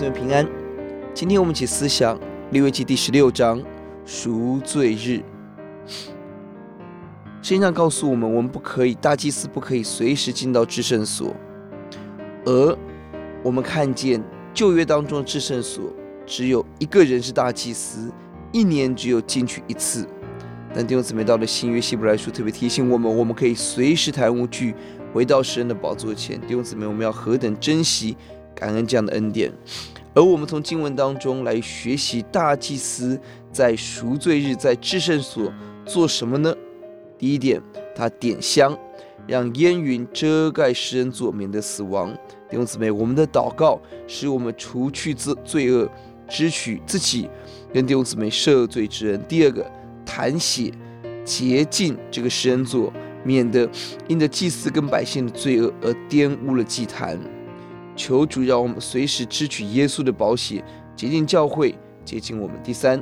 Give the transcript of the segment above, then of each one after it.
子们平安。今天我们一起思想利未记第16章赎罪日。圣经上告诉我们，我们不可以，大祭司不可以随时进到至圣所，而我们看见旧约当中的至圣所只有一个人是大祭司，一年只有进去一次。但弟兄姊妹，到了新约希伯来书特别提醒我们，我们可以随时弹无惧回到神的宝座前。弟兄姊妹，我们要何等珍惜感恩这样的恩典。而我们从经文当中来学习大祭司在赎罪日在至圣所做什么呢？第一点，他点香，让烟云遮盖施恩座，免得死亡。弟兄姊妹，我们的祷告使我们除去罪恶，支取自己跟弟兄姊妹赦罪之恩。第二个，弹血洁净这个施恩座，免得因着祭司跟百姓的罪恶而玷污了祭坛。求主让我们随时支取耶稣的宝血，洁净教会，洁净我们。第三，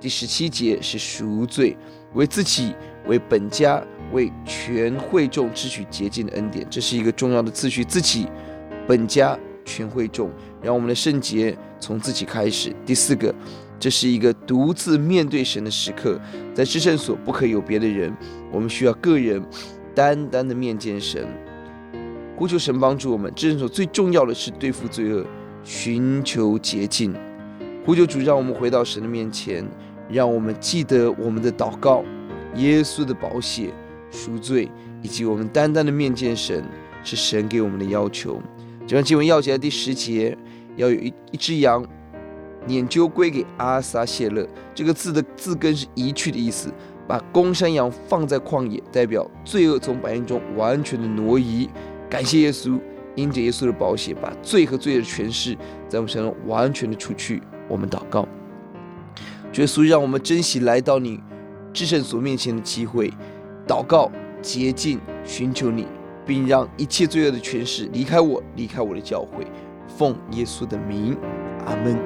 第17节是赎罪，为自己，为本家，为全会众支取洁净的恩典。这是一个重要的次序，自己、本家、全会众，让我们的圣洁从自己开始。第四个，这是一个独自面对神的时刻，在至圣所不可有别的人，我们需要个人单单的面见神。呼求神帮助我们，至圣所最重要的是对付罪恶，寻求洁净。呼求主让我们回到神的面前，让我们记得我们的祷告、耶稣的宝血、赎罪，以及我们单单的面见神，是神给我们的要求。就像经文要节的第10节，要有一只羊，撵阄归给阿撒谢勒，这个字的字根是移去的意思，把公山羊放在旷野，代表罪恶从百姓中完全的挪移。感谢耶稣，因着耶稣的宝血，把罪和罪的权势在我们身上完全的除去。我们祷告，耶稣让我们珍惜来到你至圣所面前的机会，祷告、洁净、寻求你，并让一切罪恶的权势离开我的教会。奉耶稣的名，阿们。